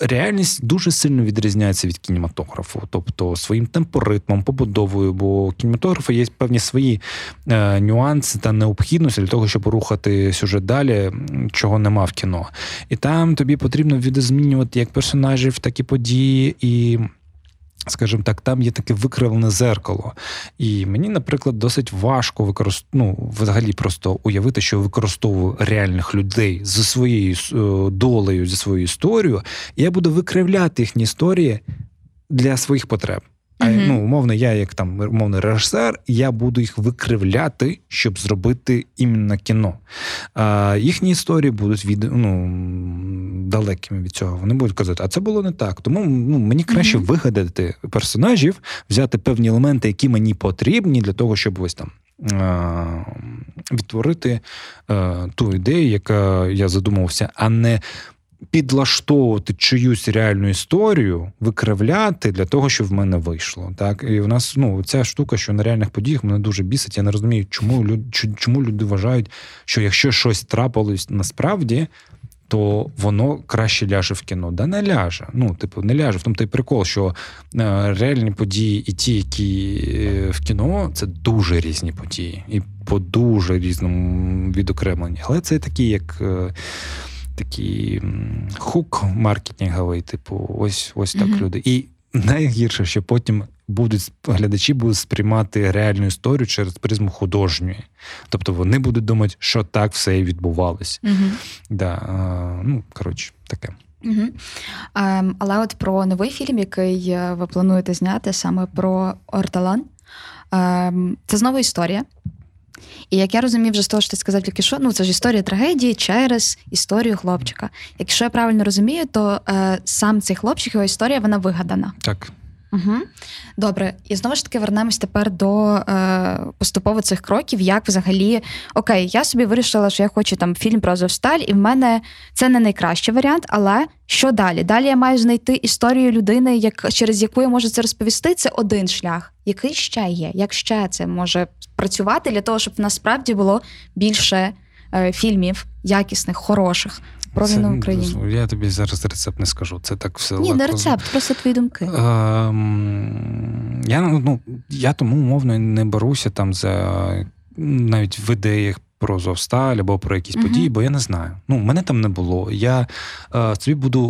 реальність дуже сильно відрізняється від кінематографу, тобто своїм темпоритмом, побудовою, бо у кінематографу є певні свої е, нюанси та необхідності для того, щоб рухати сюжет далі, чого нема в кіно. І там тобі потрібно відозмінювати як персонажів, так і події, і, скажімо так, там є таке викривлене зеркало. І мені, наприклад, досить важко використ... ну, взагалі просто уявити, що використовую реальних людей зі своєю долею, зі своєю історією, і я буду викривляти їхні історії для своїх потреб. А, mm-hmm. ну, умовно, я як там умовний режисер, я буду їх викривляти, щоб зробити іменно кіно. А, їхні історії будуть від, ну, далекими від цього. Вони будуть казати, а це було не так. Тому ну, мені краще mm-hmm. вигадати персонажів, взяти певні елементи, які мені потрібні для того, щоб ось там а, відтворити а, ту ідею, яка я задумався, а не підлаштовувати чиюсь реальну історію, викривляти для того, щоб в мене вийшло. Так? І в нас ну, ця штука, що на реальних подіях мене дуже бісить. Я не розумію, чому люди, чому люди вважають, що якщо щось трапилось насправді, то воно краще ляже в кіно. Да не ляже. Ну, типу, не ляже. В тому той прикол, що реальні події і ті, які в кіно, це дуже різні події. І по дуже різному відокремленні. Але це такі, як... такий хук маркетинговий, типу, ось, ось так mm-hmm. люди. І найгірше, що потім будуть, глядачі будуть сприймати реальну історію через призму художньої. Тобто вони будуть думати, що так все і відбувалось. Mm-hmm. Да, а, ну, коротше, таке. Угу. Але от про новий фільм, який ви плануєте зняти, саме про Ортолан, це знову історія. І як я розумів вже з того, що ти сказав тільки що, ну це ж історія трагедії через історію хлопчика. Якщо я правильно розумію, то е, сам цей хлопчик, його історія, вона вигадана. Так. Угу. Добре. І знову ж таки вернемось тепер до е, поступово цих кроків, як взагалі, окей, я собі вирішила, що я хочу там фільм про Азовсталь, і в мене це не найкращий варіант, але що далі? Далі я маю знайти історію людини, як, через яку я можу це розповісти, це один шлях. Який ще є? Як ще це може працювати для того, щоб насправді було більше е, фільмів якісних, хороших? Це, я тобі зараз рецепт не скажу. Це так все. Ні, легко. Не рецепт, просто твої думки. А, я, ну, я тому, умовно, не беруся там за навіть в ідеях про Азовсталь або про якісь угу. події, бо я не знаю. Ну, мене там не було. Я а, собі буду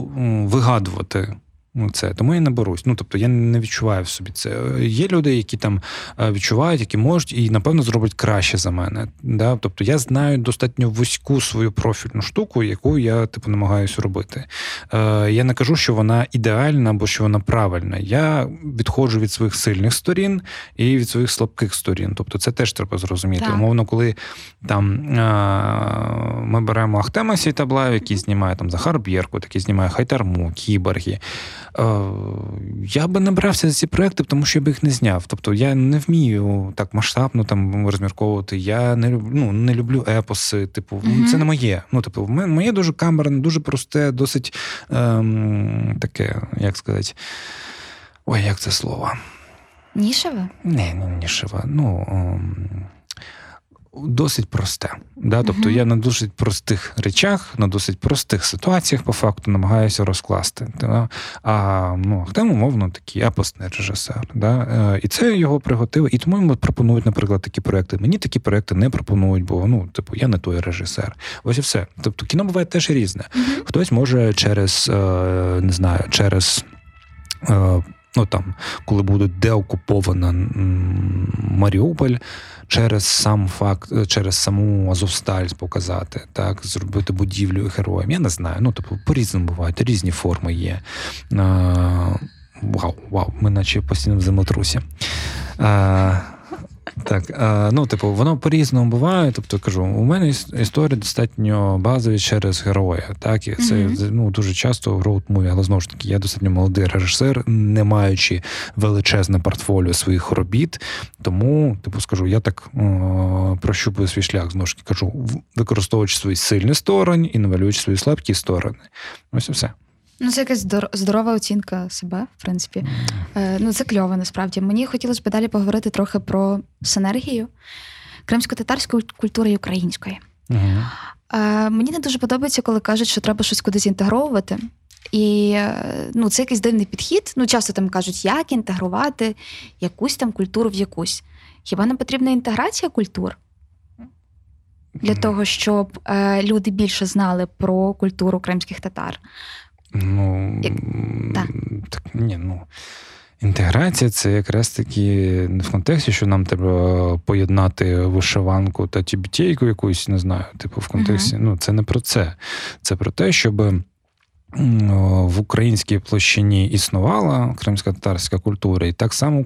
вигадувати це. Тому я не берусь. Ну, тобто, я не відчуваю в собі це. Є люди, які там відчувають, які можуть і, напевно, зроблять краще за мене. Да? Тобто, я знаю достатньо вузьку свою профільну штуку, яку я, типу, намагаюся робити. Е, я не кажу, що вона ідеальна або що вона правильна. Я відходжу від своїх сильних сторін і від своїх слабких сторін. Тобто, це теж треба зрозуміти. Так. Умовно, коли там е, ми беремо Ахтема Сейтаблаєва, який знімає там Захар Б'єрку, який знімає Хайтарму, Кіборги, я би не брався за ці проекти, тому що я б їх не зняв. Тобто я не вмію так масштабно там розмірковувати. Я не люблю, ну, не люблю епоси. Типу, mm-hmm. це не моє. Ну, типу, моє дуже камерне, дуже просте, досить ем, таке, як сказати, ой, як це слово? Нішеве? Не, не нішеве. Ну, ем... досить просте. Да? Тобто uh-huh. я на досить простих речах, на досить простих ситуаціях, по факту, намагаюся розкласти. Да? А ну, там, умовно, такий епосний режисер. Да? І це його приготили. І тому йому пропонують, наприклад, такі проекти. Мені такі проекти не пропонують, бо ну, типу, я не той режисер. Ось і все. Тобто кіно буває теж різне. Uh-huh. Хтось може через, не знаю, через... ну там, коли буде деокупована Маріуполь, через сам факт, через саму Азовсталь показати, так, зробити будівлю героям. Я не знаю, ну, тобто, по-різному бувають, різні форми є. А, вау, вау, ми наче постійно в землетрусі. А, так, а, ну, типу, воно по-різному буває, тобто, кажу, у мене історія достатньо базові через героя, так, і це, mm-hmm. ну, дуже часто роуд-муві, але, знову ж таки, я достатньо молодий режисер, не маючи величезне портфоліо своїх робіт, тому, типу, скажу, я так о, прощупую свій шлях, знову ж таки, кажу, використовуючи свої сильні сторони і навалюючи свої слабкі сторони. Ось і все. Ну, це якась здорова оцінка себе, в принципі. Е, ну, це кльово, насправді. Мені хотілося б далі поговорити трохи про синергію кримсько-татарської культури і української. Uh-huh. Мені не дуже подобається, коли кажуть, що треба щось кудись інтегровувати. І ну, це якийсь дивний підхід. Ну, часто там кажуть, як інтегрувати якусь там культуру в якусь. Хіба нам потрібна інтеграція культур? Для mm. того, щоб е, люди більше знали про культуру кримських татар. Ну, Як... так. Так, ні, ну, інтеграція – це якраз таки не в контексті, що нам треба поєднати вишиванку та тібетійку якусь, не знаю, типу в контексті. Uh-huh. Ну, це не про це. Це про те, щоб в українській площині існувала кримсько-татарська культура, і так само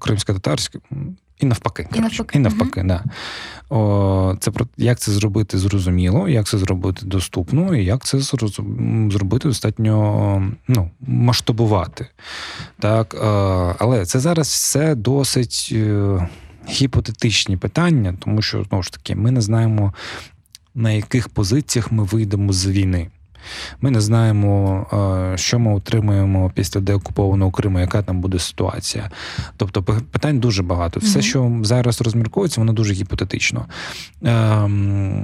кримсько-татарська, і навпаки. І навпаки, і навпаки угу. да. О, це про як це зробити зрозуміло, як це зробити доступно, і як це зробити достатньо, ну, масштабувати. Так, але це зараз все досить гіпотетичні питання, тому що, знову ж таки, ми не знаємо, на яких позиціях ми вийдемо з війни. Ми не знаємо, що ми отримаємо після деокупованого Криму, яка там буде ситуація. Тобто питань дуже багато. Все, що зараз розмірковується, воно дуже гіпотетично.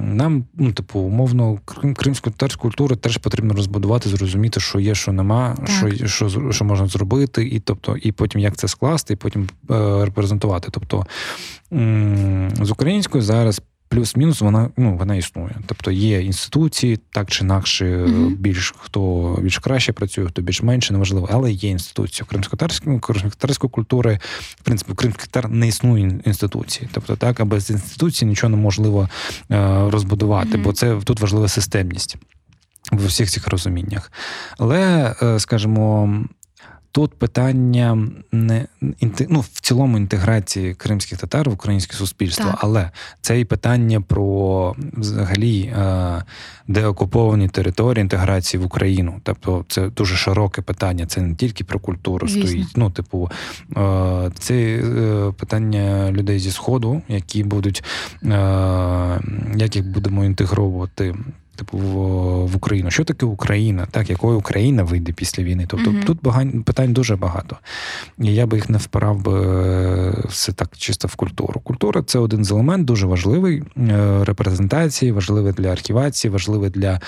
Нам, ну, типу, умовно, кримсько-татарську культуру теж потрібно розбудувати, зрозуміти, що є, що нема, що, що, що можна зробити, і, тобто, і потім як це скласти, і потім репрезентувати. Тобто з українською зараз плюс-мінус вона, ну, вона існує. Тобто є інституції, так чи інакше, mm-hmm. більш, хто більш краще працює, хто більш менше, неважливо, але є інституції. Кримсько-татарської культури, в принципі, кримсько-татар не існує інституції. Тобто так, а без інституції нічого неможливо розбудувати, mm-hmm. бо це тут важлива системність в усіх цих розуміннях. Але, скажімо, тут питання не, ну, в цілому інтеграції кримських татар в українське суспільство, так. але це і питання про взагалі деокуповані території інтеграції в Україну. Тобто це дуже широке питання, це не тільки про культуру Вісно. стоїть. Ну, типу, це питання людей зі Сходу, які будуть, як їх будемо інтегровувати типу в Україну. Що таке Україна? Так, якою Україна вийде після війни? Тобто uh-huh. тут багань, питань дуже багато. І я би їх не впирав би все так чисто в культуру. Культура – це один з елементів, дуже важливий репрезентації, важливий для архівації, важливий для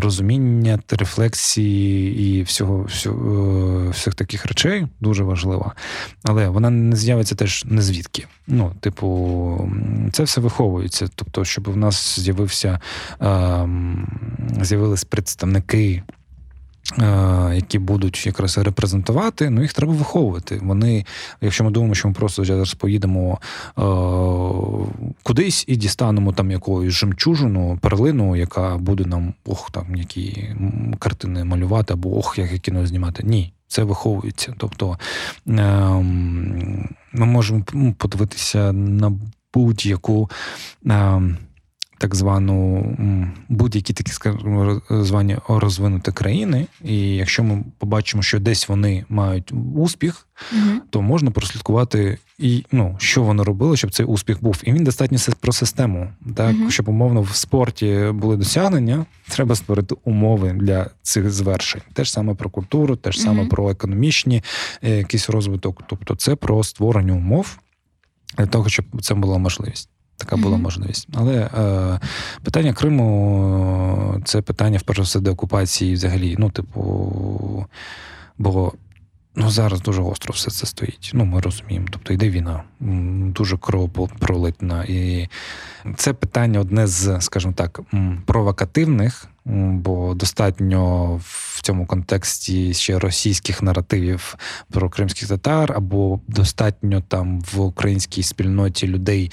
розуміння, рефлексії і всього, всього всіх таких речей. Дуже важлива. Але вона не з'явиться теж не звідки. Ну, типу, це все виховується. Тобто, щоб в нас з'явився з'явились представники, які будуть якраз репрезентувати, ну, їх треба виховувати. Вони, якщо ми думаємо, що ми просто зараз поїдемо е- кудись і дістанемо там якусь жемчужину, перлину, яка буде нам, ох, там, які картини малювати, або ох, яке кіно знімати. Ні. Це виховується. Тобто е- ми можемо подивитися на будь-яку е- так звану, будь-які такі, скажімо, звані розвинуті країни, і якщо ми побачимо, що десь вони мають успіх, угу. то можна прослідкувати, і, ну, що вони робили, щоб цей успіх був. І він достатньо про систему. Так? Угу. Щоб, умовно, в спорті були досягнення, треба створити умови для цих звершень. Те ж саме про культуру, те ж саме угу. про економічні якийсь розвиток. Тобто це про створення умов для того, щоб це була можливість. Така була mm-hmm. можливість. Але е, питання Криму – це питання, вперше все, деокупації взагалі. Ну, типу, бо ну, зараз дуже гостро все це стоїть. Ну, ми розуміємо. Тобто, йде війна. Дуже кровопролитна. І це питання одне з, скажімо так, провокативних, бо достатньо в цьому контексті ще російських наративів про кримських татар, або достатньо там в українській спільноті людей,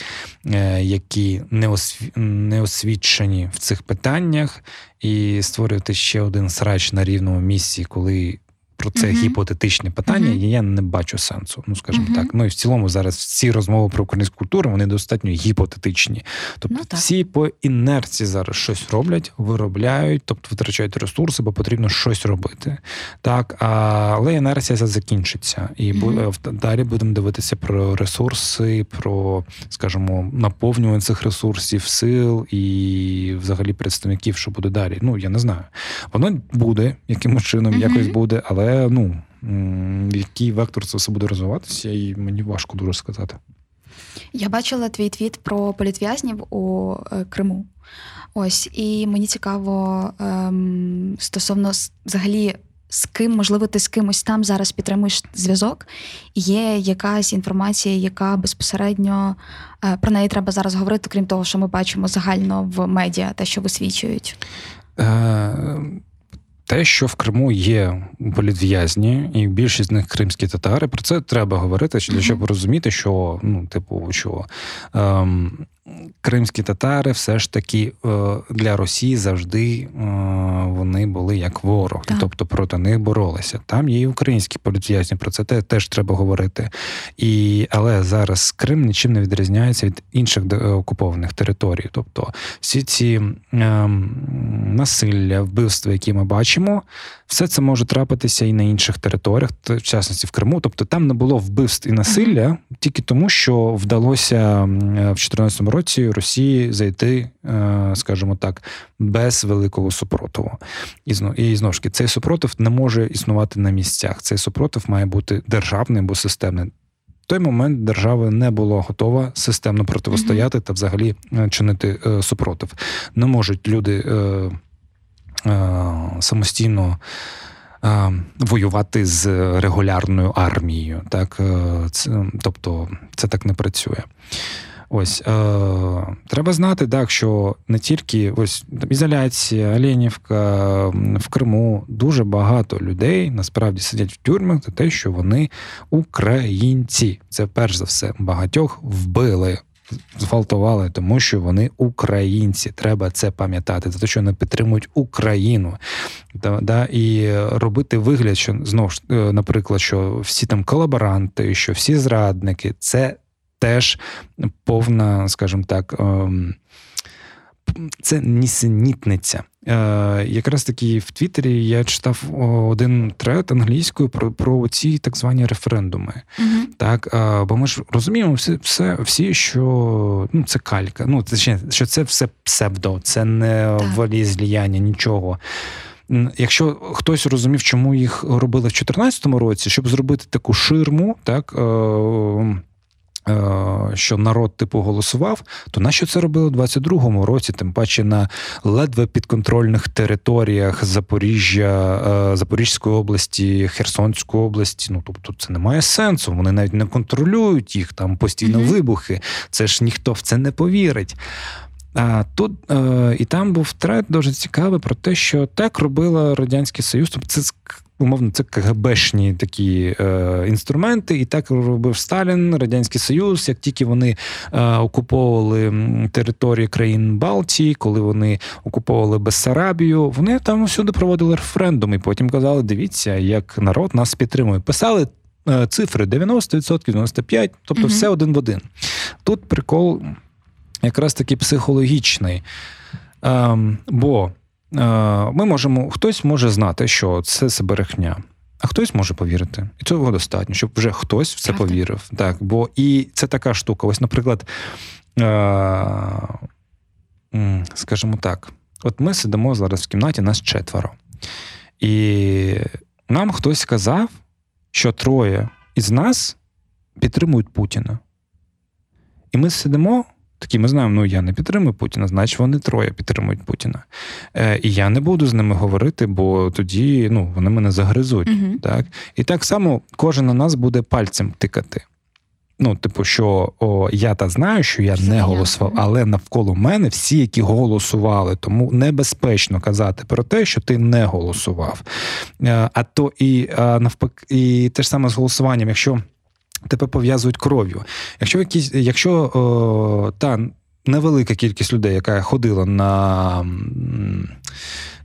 які не, осві... не освічені в цих питаннях, і створювати ще один срач на рівному місці, коли про це uh-huh. гіпотетичне питання, uh-huh. я не бачу сенсу, ну, скажімо uh-huh. так. Ну, і в цілому зараз всі розмови про українську культуру, вони достатньо гіпотетичні. Тобто ну, всі по інерції зараз щось роблять, виробляють, тобто витрачають ресурси, бо потрібно щось робити. Так, але інерція закінчиться. І uh-huh. далі будемо дивитися про ресурси, про, скажімо, наповнювання цих ресурсів, сил і взагалі представників, що буде далі. Ну, я не знаю. Воно буде, якимось чином uh-huh. якось буде, але ну, який вектор це все буде розвиватися, і мені важко дуже сказати. Я бачила твій твіт про політв'язнів у Криму. Ось, і мені цікаво ем, стосовно взагалі, з ким, можливо, ти з кимось там зараз підтримуєш зв'язок, є якась інформація, яка безпосередньо, е, про неї треба зараз говорити, крім того, що ми бачимо загально в медіа, те, що висвічують? Е, те, що в Криму є політв'язні, і більшість з них кримські татари, про це треба говорити, щоб mm-hmm. розуміти, що, ну, типу, що... Е, кримські татари все ж таки для Росії завжди вони були як ворог, так. Тобто проти них боролися. Там є і українські політв'язні, про це теж треба говорити. І, але зараз Крим нічим не відрізняється від інших окупованих територій. Тобто всі ці ем, насилля, вбивства, які ми бачимо, все це може трапитися і на інших територіях, в частності в Криму. Тобто там не було вбивств і насилля тільки тому, що вдалося в дві тисячі чотирнадцятому році Росії, Росії зайти, скажімо так, без великого супротиву. І, знов, і знову ж таки, цей супротив не може існувати на місцях. Цей супротив має бути державний або системний. В той момент держава не була готова системно протистояти mm-hmm. та взагалі чинити супротив. Не можуть люди е, е, самостійно воювати з регулярною армією. Так? Це, тобто це так не працює. Ось, е, треба знати, так, що не тільки ось ізоляція, Оленівка, в Криму дуже багато людей насправді сидять в тюрмах за те, що вони українці. Це перш за все багатьох вбили, зґвалтували, тому що вони українці. Треба це пам'ятати, за те, що вони підтримують Україну. Да, да, і робити вигляд, що, знову ж, наприклад, що всі там колаборанти, що всі зрадники, це теж повна, скажімо так, це нісенітниця. Якраз таки в Твіттері я читав один трет англійською про, про ці так звані референдуми. Mm-hmm. Так, бо ми ж розуміємо всі, все, всі що ну, це калька, ну, це, що це все псевдо, це не волі-зліяння, нічого. Якщо хтось розумів, чому їх робили в дві тисячі чотирнадцятому році, щоб зробити таку ширму, так, що народ, типу, голосував, то нащо це робили у двадцять другому році, тим паче на ледве підконтрольних територіях Запоріжжя, Запорізької області, Херсонської області. Ну, тобто це не має сенсу, вони навіть не контролюють їх, там постійно mm-hmm. вибухи, це ж ніхто в це не повірить. А тут і там був трет дуже цікавий про те, що так робила Радянський Союз, тобто це умовно, це КГБшні такі е, інструменти, і так робив Сталін, Радянський Союз, як тільки вони е, окуповували території країн Балтії, коли вони окуповували Бессарабію, вони там усюди проводили референдум, і потім казали, дивіться, як народ нас підтримує. Писали е, цифри дев'яносто відсотків, дев'яносто п'ять відсотків, тобто mm-hmm. все один в один. Тут прикол якраз таки психологічний, е, бо ми можемо, хтось може знати, що це, це брехня, а хтось може повірити. І цього достатньо, щоб вже хтось в це Правда. повірив. Так, бо і це така штука. Ось, наприклад, скажімо так, от ми сидимо зараз в кімнаті, нас четверо. І нам хтось сказав, що троє із нас підтримують Путіна. І ми сидимо... Такі ми знаємо, ну я не підтримую Путіна, значить вони троє підтримують Путіна. Е, і я не буду з ними говорити, бо тоді ну, вони мене загризуть. Uh-huh. Так? І так само кожен на нас буде пальцем тикати. Ну, типу, що о, я та знаю, що я не голосував, але навколо мене всі, які голосували. Тому небезпечно казати про те, що ти не голосував. Е, а то і, а, навпак, і те ж саме з голосуванням, якщо... тебе пов'язують кров'ю. Якщо якісь, якщо о, та невелика кількість людей, яка ходила на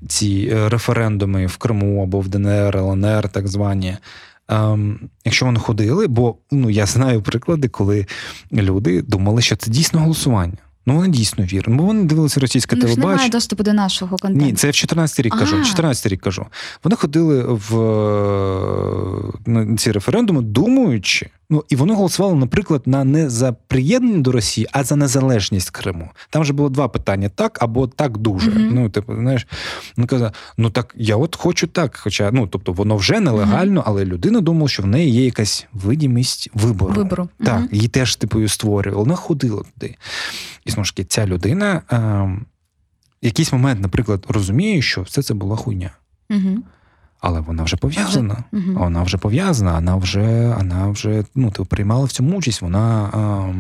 ці референдуми в Криму або в ДНР, ЛНР, так звані, ем, якщо вони ходили, бо ну я знаю приклади, коли люди думали, що це дійсно голосування. Ну, вони дійсно вірні. Бо вони дивилися російське ну, телебачення. Немає доступу до нашого контенту. Ні, це в чотирнадцятий рік кажу. чотирнадцятий рік кажу. Вони ходили в на ці референдуми, думаючи, ну, і вони голосували, наприклад, на не за приєднання до Росії, а за незалежність Криму. Там же було два питання: так або так дуже. Mm-hmm. Ну, типу, знаєш, ну казав, ну так я от хочу так. Хоча, ну, тобто, воно вже нелегально, mm-hmm. але людина думала, що в неї є якась видимість вибору. Вибору. Так, mm-hmm. її теж типу створювали. Вона ходила туди. І знову ж таки, ця людина в якийсь момент, наприклад, розумію, що все це була хуйня. Угу. Але вона вже пов'язана. Угу. Вона вже пов'язана, вона вже, вона вже ну, ти приймала в цьому участь, вона а,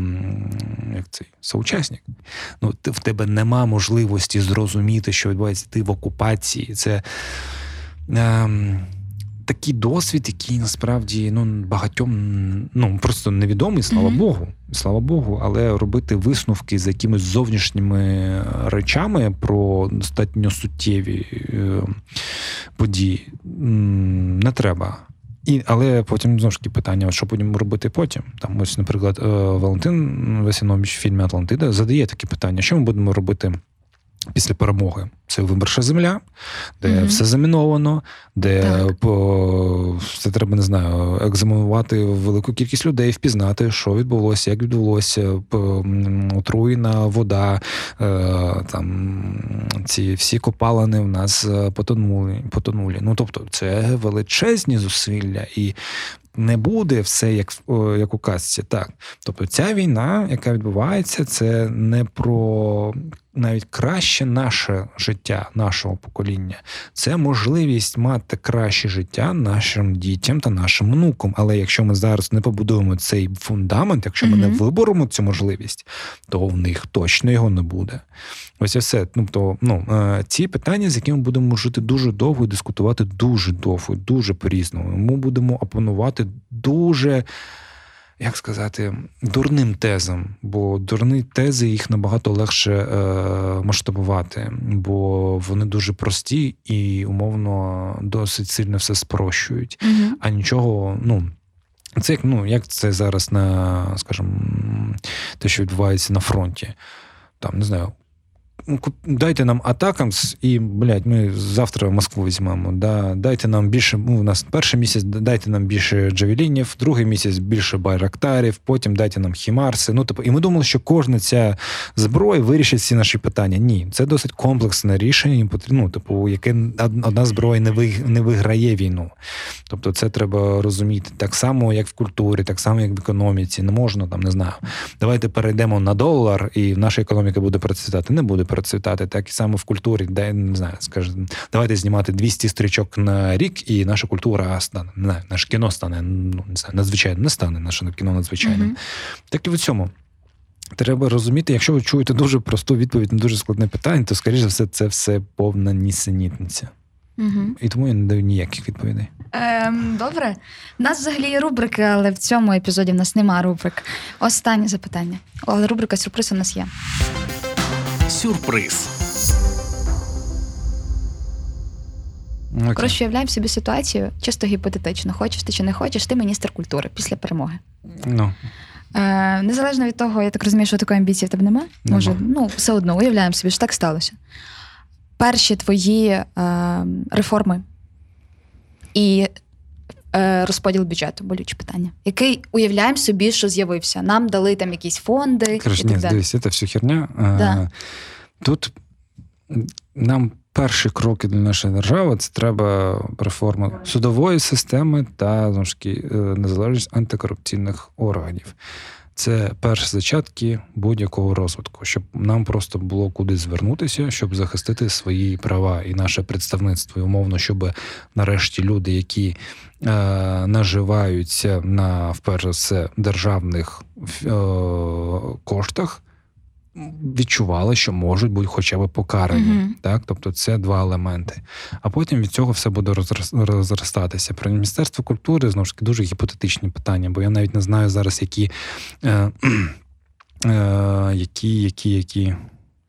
як цей, соучасник. Ну, в тебе нема можливості зрозуміти, що відбувається, ти в окупації. Це а, такий досвід, який насправді ну, багатьом ну, просто невідомий, слава угу. Богу. Слава Богу, але робити висновки з якимись зовнішніми речами про достатньо суттєві події не треба. І, але потім, знову ж таки, питання, що будемо робити потім. Там ось, наприклад, Валентин Васильович в фільмі «Атлантида» задає такі питання, що ми будемо робити після перемоги. Це вимерша земля, де mm-hmm. все заміновано, де по, все треба, не знаю, екзаменувати велику кількість людей, впізнати, що відбулося, як відбулося, отруєна вода, там, ці всі копалини в нас потонули. потонули. Ну, тобто, це величезні зусилля, і не буде все, як, як у казці. Так. Тобто, ця війна, яка відбувається, це не про навіть краще наше життя, нашого покоління. Це можливість мати краще життя нашим дітям та нашим внукам. Але якщо ми зараз не побудуємо цей фундамент, якщо ми mm-hmm. не виборемо цю можливість, то в них точно його не буде. Ось і все. Тобто, ну, ці питання, з якими ми будемо жити дуже довго і дискутувати дуже довго, дуже по-різному. Ми будемо опонувати дуже... як сказати, дурним тезам, бо дурні тези, їх набагато легше е, масштабувати, бо вони дуже прості і, умовно, досить сильно все спрощують. Угу. А нічого, ну, це, ну, як це зараз на, скажімо, те, що відбувається на фронті. Там, не знаю, дайте нам атакам, і, блядь, ми завтра Москву візьмемо. Да? Дайте нам більше, ну, у нас перший місяць, дайте нам більше джавелінів, другий місяць більше байрактарів, потім дайте нам хімарси. Ну, тобто, і ми думали, що кожна ця зброя вирішить всі наші питання. Ні, це досить комплексне рішення, ну, тобто, яке одна зброя не, ви, не виграє війну. Тобто, це треба розуміти так само, як в культурі, так само, як в економіці. Не можна, там, не знаю, давайте перейдемо на долар, і наша економіка буде процвітати. Не буде процвітати, так і саме в культурі, де, не знаю, скажімо, давайте знімати двісті стрічок на рік, і наша культура стане, не знаю, наше кіно стане, ну, не знаю, надзвичайним, не стане наше кіно надзвичайним. Mm-hmm. Так і в цьому. Треба розуміти, якщо ви чуєте дуже просту відповідь на дуже складне питання, то, скоріш за все, це все повна нісенітниця. Mm-hmm. І тому я не даю ніяких відповідей. Ем, добре. У нас взагалі є рубрики, але в цьому епізоді в нас нема рубрик. Останнє запитання. Але рубрика «Сюрприз» у нас є. Сюрприз. Okay. Коротше, уявляємо собі ситуацію, чисто гіпотетично. Хочеш ти чи не хочеш, ти міністр культури після перемоги. No. Е, незалежно від того, я так розумію, що такої амбіції в тебе немає. No. Може, ну, все одно, уявляємо собі, що так сталося. Перші твої е, реформи і е, розподіл бюджету, болюче питання. Який, уявляємо собі, що з'явився. Нам дали там якісь фонди. Короче, ні, дивись, це все херня. Да. Тут нам перші кроки для нашої держави, це треба реформа судової системи та, знову ж таки, незалежність антикорупційних органів. Це перші зачатки будь-якого розвитку, щоб нам просто було куди звернутися, щоб захистити свої права і наше представництво. І умовно, щоб нарешті люди, які е, наживаються на, вперше все, державних е, коштах, відчували, що можуть бути хоча б покарані. Mm-hmm. Так? Тобто це два елементи. А потім від цього все буде розростатися. Про Міністерство культури, знову ж таки, дуже гіпотетичні питання, бо я навіть не знаю зараз, які, е, е, які, які, які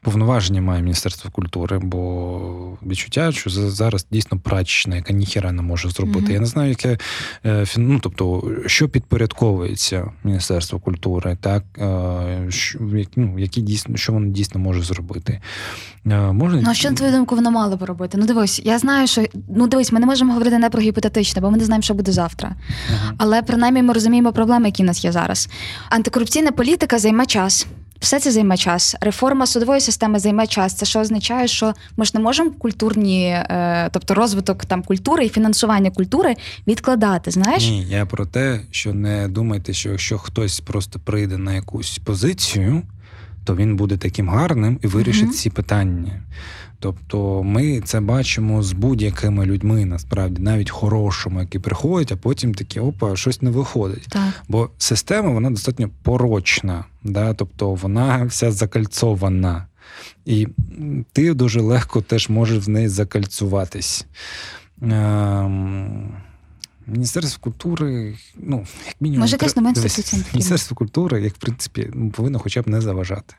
повноваження має Міністерство культури, бо відчуття, що зараз дійсно прачечна, яка ніхіра не може зробити. Mm-hmm. Я не знаю, яке, ну, тобто, що підпорядковується Міністерство культури, так, що, ну, які дійсно, що воно дійсно може зробити. Можна... Ну, а що, на твою думку, воно мало би робити? Ну, дивись, я знаю, що, ну, дивись, ми не можемо говорити не про гіпотетичне, бо ми не знаємо, що буде завтра. Mm-hmm. Але, принаймні, ми розуміємо проблеми, які в нас є зараз. Антикорупційна політика займе час. Все це займе час. Реформа судової системи займе час. Це що означає, що ми ж не можемо культурні, тобто розвиток там культури і фінансування культури відкладати, знаєш? Ні, я про те, що не думайте, що якщо хтось просто прийде на якусь позицію, то він буде таким гарним і вирішить mm-hmm. ці питання. Тобто ми це бачимо з будь-якими людьми, насправді, навіть хорошими, які приходять, а потім такі, опа, щось не виходить. Так. Бо система, вона достатньо порочна, да? Тобто вона вся закальцована. І ти дуже легко теж можеш в неї закальцюватись. Ем... Міністерство культури, ну, як мінімум... Може, теж на менше суттєві. Міністерство культури, як, в принципі, повинно хоча б не заважати.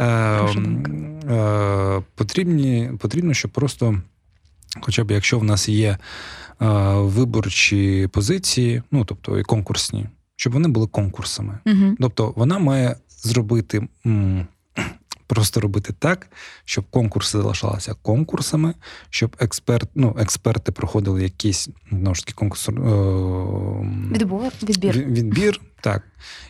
Е, е, потрібні, потрібно, щоб просто, хоча б якщо в нас є е, виборчі позиції, ну, тобто і конкурсні, щоб вони були конкурсами. Угу. Тобто вона має зробити... М- Просто робити так, щоб конкурси залишалися конкурсами, щоб експерт, ну, експерти проходили якийсь, ну, ж таки, конкурс... Е- відбор, відбір. Відбір, так.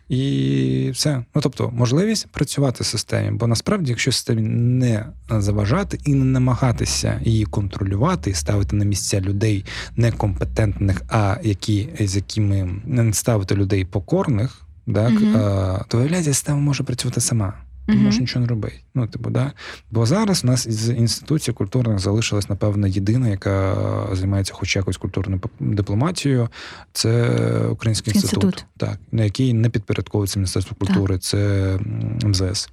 І все. Ну, тобто, можливість працювати в системі. Бо, насправді, якщо системі не заважати і не намагатися її контролювати, і ставити на місця людей некомпетентних, а які, з якими не ставити людей покорних, так, угу. е- то, виявляється, система може працювати сама. Ти можеш нічого не робити. Ну, типу, да? Бо зараз у нас з інституцій культурних залишилась, напевно, єдина, яка займається хоч якось культурною дипломатією. Це Український інститут, інститут. Так, на який не підпорядковується Міністерство культури, так. Це ем зет ес.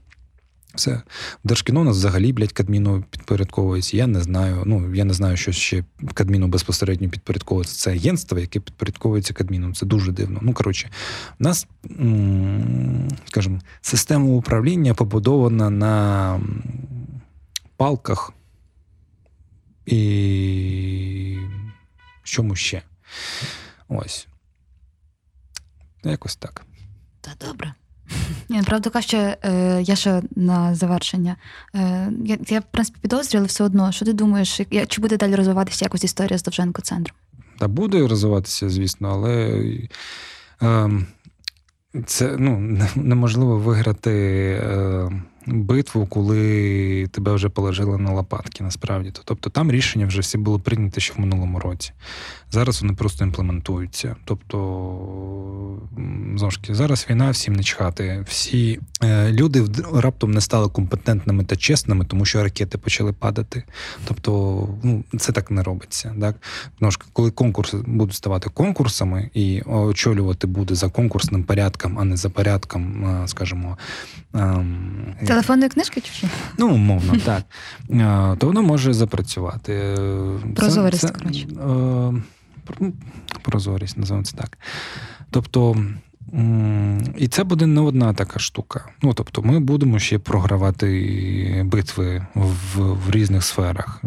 Все. Держкіно у нас взагалі, блядь, Кабміну підпорядковується. Я не знаю, ну, я не знаю, що ще Кабміну безпосередньо підпорядковується. Це агентство, яке підпорядковується Кабміну. Це дуже дивно. Ну, коротше, у нас, скажімо, система управління побудована на палках і чому ще. Ось. Якось так. Та добре. Ні, правда кажучи, я ще на завершення. Я, я в принципі, підозрювала все одно. Що ти думаєш, чи буде далі розвиватися якось історія з Довженко-центром? Та буде розвиватися, звісно, але е, це, ну, неможливо виграти е, битву, коли тебе вже положили на лопатки, насправді. Тобто там рішення вже всі були прийняті ще в минулому році. Зараз вони просто імплементуються. Тобто, знову ж таки, зараз війна, всім не чхати. Всі е, люди раптом не стали компетентними та чесними, тому що ракети почали падати. Тобто, ну, це так не робиться. Так? Знову ж таки, коли конкурси будуть ставати конкурсами і очолювати буде за конкурсним порядком, а не за порядком, е, скажімо... Е, телефонної книжки чи що? Ну, умовно, так. Е, то воно може запрацювати. Прозорість, коротше. Прозорість, називаємо це так. Тобто, і це буде не одна така штука. Ну, тобто, ми будемо ще програвати битви в, в різних сферах.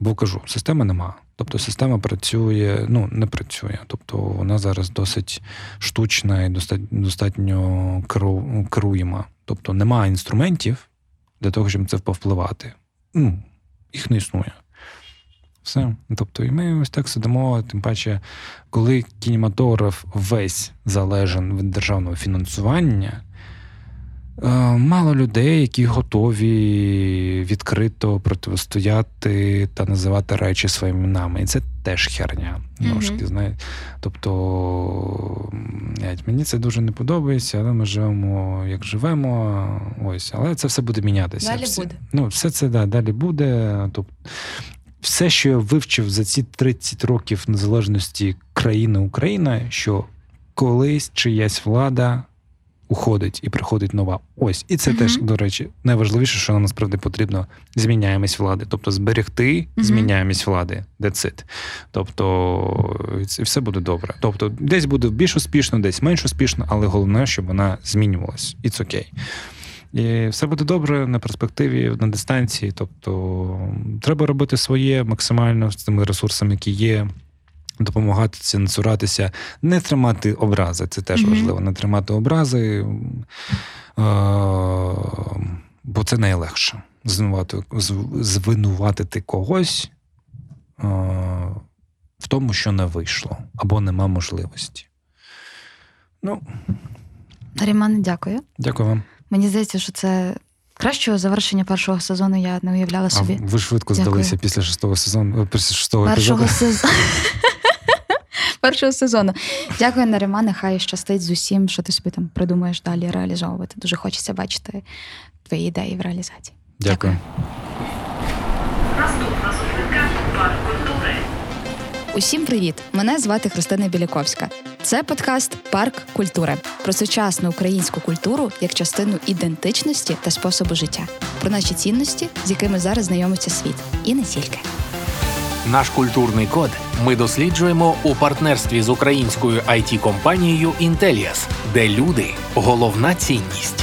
Бо, кажу, системи нема. Тобто, система працює, ну, не працює. Тобто, вона зараз досить штучна і достатньо керуєма. Тобто, немає інструментів для того, щоб це повпливати. Ну, їх не існує. Все. Тобто, і ми ось так сидимо, тим паче, коли кінематограф весь залежен від державного фінансування, мало людей, які готові відкрито протистояти та називати речі своїми іменами. І це теж херня. Ножки, знаєте. Тобто, мені це дуже не подобається, але ми живемо, як живемо. Ось. Але це все буде мінятися. Далі все, буде. Ну, все це, да, далі буде. Тобто, все, що я вивчив за ці тридцять років незалежності країни Україна, що колись чиясь влада уходить і приходить нова. Ось. І це mm-hmm. теж, до речі, найважливіше, що нам насправді потрібно – зміняємість влади. Тобто зберегти mm-hmm. зміняємість влади. That's it. Тобто і все буде добре. Тобто десь буде більш успішно, десь менш успішно, але головне, щоб вона змінювалась. It's окей. І все буде добре на перспективі, на дистанції. Тобто треба робити своє максимально з тими ресурсами, які є, допомагати, не цуратися, не тримати образи. Це теж mm-hmm. важливо, не тримати образи, бо це найлегше. Звинуватити когось в тому, що не вийшло, або нема можливості. Ну. Наріман, дякую. Дякую вам. Мені здається, що це кращого завершення першого сезону я не уявляла собі. А ви швидко Дякую. здалися після шостого сезону, після шостого першого сезону. Першого сезону. Дякую, Наріман, нехай щастить з усім, що ти собі там придумаєш далі реалізовувати. Дуже хочеться бачити твої ідеї в реалізації. Дякую. Наступна зупинка – Парк культури. Усім привіт! Мене звати Христина Біляковська. Це подкаст «Парк культури» про сучасну українську культуру як частину ідентичності та способу життя. Про наші цінності, з якими зараз знайомиться світ. І не тільки. Наш культурний код ми досліджуємо у партнерстві з українською ай ті-компанією Intellias, де люди – головна цінність.